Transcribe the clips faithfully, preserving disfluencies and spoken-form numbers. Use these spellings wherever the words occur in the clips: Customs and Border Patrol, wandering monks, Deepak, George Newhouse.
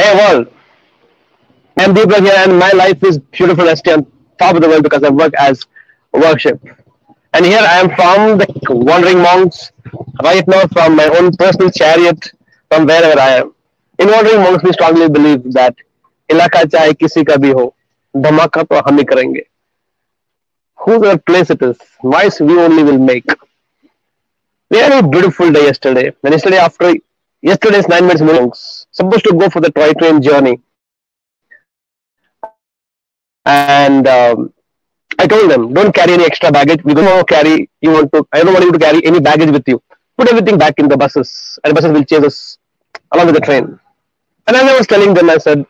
Hey world, I'm Deepak here and my life is beautiful and stay on top of the world because I work as worship. And here I am from the wandering monks, right now from my own personal chariot, from wherever I am. In wandering monks, we strongly believe that ilaka chahe kisi ka bhi ho, dhamaka to hum hi karenge. Whoever place it is, noise we only will make. Very beautiful day yesterday. And yesterday after yesterday's nine minutes monks supposed to go for the toy train journey. And um, I told them, don't carry any extra baggage. We don't want to carry, you want to, I don't want you to carry any baggage with you. Put everything back in the buses and buses will chase us along with the train. And as I was telling them, I said,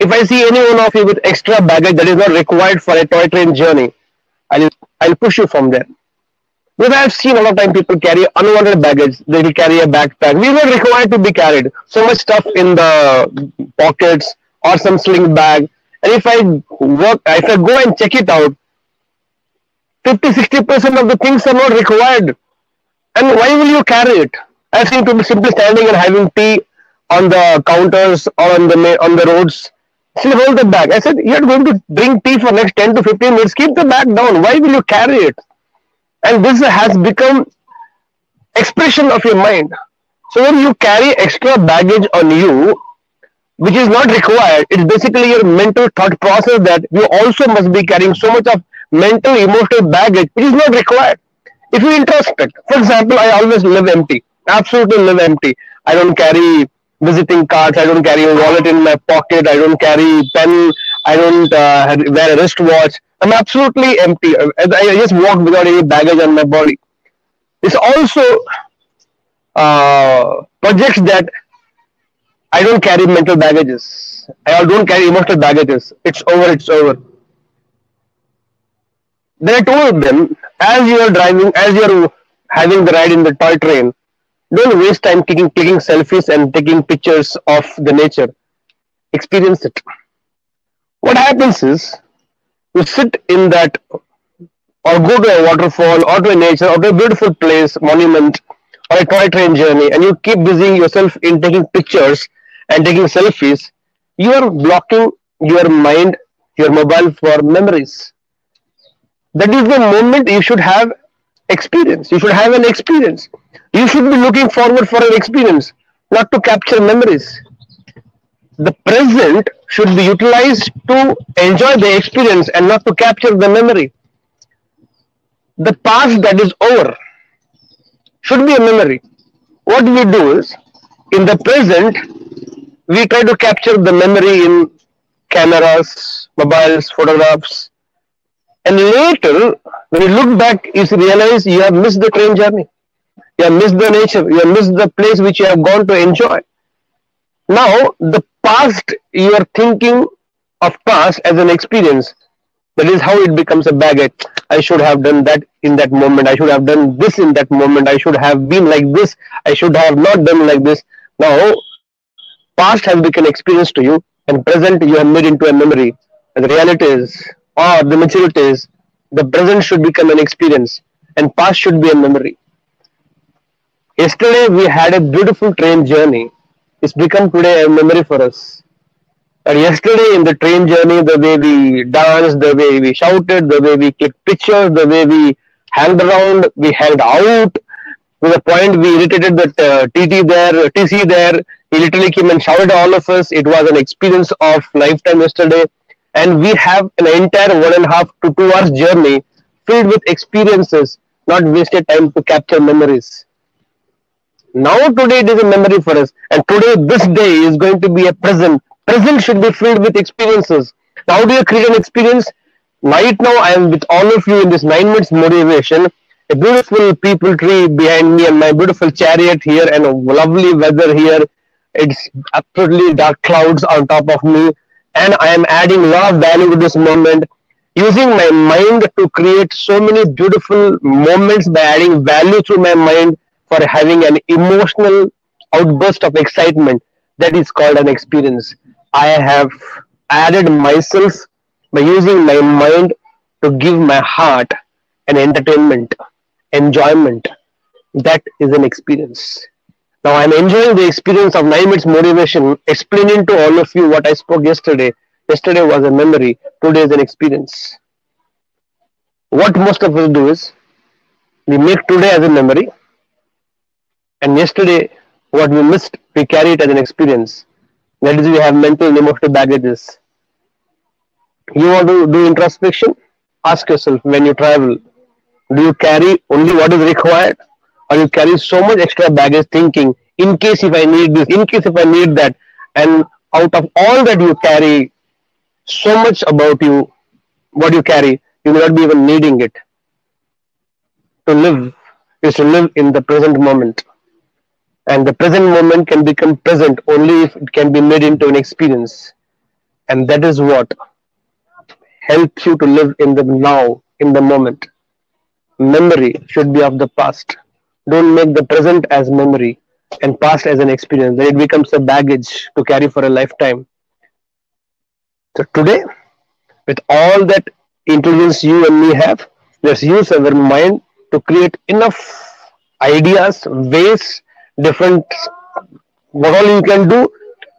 if I see any one of you with extra baggage that is not required for a toy train journey, I'll, I'll push you from there. Because I've seen a lot of time people carry unwanted baggage, they will carry a backpack. We were required to be carried. So much stuff in the pockets or some sling bag. And if I work, if I go and check it out, fifty to sixty percent of the things are not required. And why will you carry it? I've seen people simply standing and having tea on the counters or on the, on the roads. Still hold the bag. I said, you're going to drink tea for next ten to fifteen minutes. Keep the bag down. Why will you carry it? And this has become expression of your mind. So when you carry extra baggage on you, which is not required, it's basically your mental thought process that you also must be carrying so much of mental, emotional baggage, which is not required. If you introspect, for example, I always live empty, absolutely live empty. I don't carry visiting cards, I don't carry a wallet in my pocket, I don't carry pen, I don't uh, wear a wristwatch. I'm absolutely empty. I, I just walk without any baggage on my body. This also uh, projects that I don't carry mental baggages. I don't carry emotional baggages. It's over, it's over. Then I told them, as you're driving, as you're having the ride in the toy train, don't waste time taking, taking selfies and taking pictures of the nature. Experience it. What happens is, you sit in that or go to a waterfall or to a nature or to a beautiful place, monument or a toy train journey and you keep busying yourself in taking pictures and taking selfies, you are blocking your mind, your mobile for memories. That is the moment you should have experience. You should have an experience. You should be looking forward for an experience, not to capture memories. The present should be utilized to enjoy the experience and not to capture the memory. The past that is over should be a memory. What we do is, in the present, we try to capture the memory in cameras, mobiles, photographs. And later, when you look back, you realize you have missed the train journey. You have missed the nature. You have missed the place which you have gone to enjoy. Now, the past, you are thinking of past as an experience. That is how it becomes a baggage. I should have done that in that moment. I should have done this in that moment. I should have been like this. I should have not done like this. Now, past has become experience to you and present you have made into a memory. And the reality is, or the maturity is, the present should become an experience and past should be a memory. Yesterday, we had a beautiful train journey. It's become today a memory for us. And yesterday in the train journey, the way we danced, the way we shouted, the way we clicked pictures, the way we hanged around, we held out. To the point we irritated that uh, T T there, T C there. He literally came and shouted at all of us. It was an experience of lifetime yesterday. And we have an entire one and a half to two hours journey filled with experiences, not wasted time to capture memories. Now today it is a memory for us and today this day is going to be a present. Present should be filled with experiences. How do you create an experience? Right now I am with all of you in this nine minutes motivation. A beautiful people tree behind me and my beautiful chariot here and a lovely weather here. It's absolutely dark clouds on top of me and I am adding a lot of value to this moment. Using my mind to create so many beautiful moments by adding value through my mind. For having an emotional outburst of excitement that is called an experience. I have added myself by using my mind to give my heart an entertainment, enjoyment. That is an experience. Now I'm enjoying the experience of nine minutes motivation, explaining to all of you what I spoke yesterday. Yesterday was a memory, today is an experience. What most of us do is, we make today as a memory, and yesterday, what we missed, we carry it as an experience. That is, we have mental and emotional baggages. You want to do introspection? Ask yourself, when you travel, do you carry only what is required? Or you carry so much extra baggage thinking, in case if I need this, in case if I need that. And out of all that you carry, so much about you, what you carry, you may not be even needing it. To live is to live in the present moment. And the present moment can become present only if it can be made into an experience. And that is what helps you to live in the now, in the moment. Memory should be of the past. Don't make the present as memory and past as an experience. Then it becomes a baggage to carry for a lifetime. So today, with all that intelligence you and me have, let's use our mind to create enough ideas, ways, different, what all you can do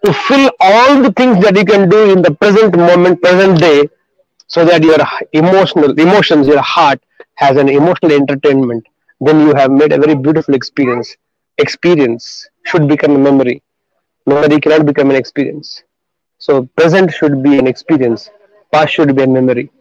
to fill all the things that you can do in the present moment, present day, so that your emotional emotions, your heart has an emotional entertainment. Then you have made a very beautiful experience. Experience should become a memory. Memory cannot become an experience. So present should be an experience. Past should be a memory.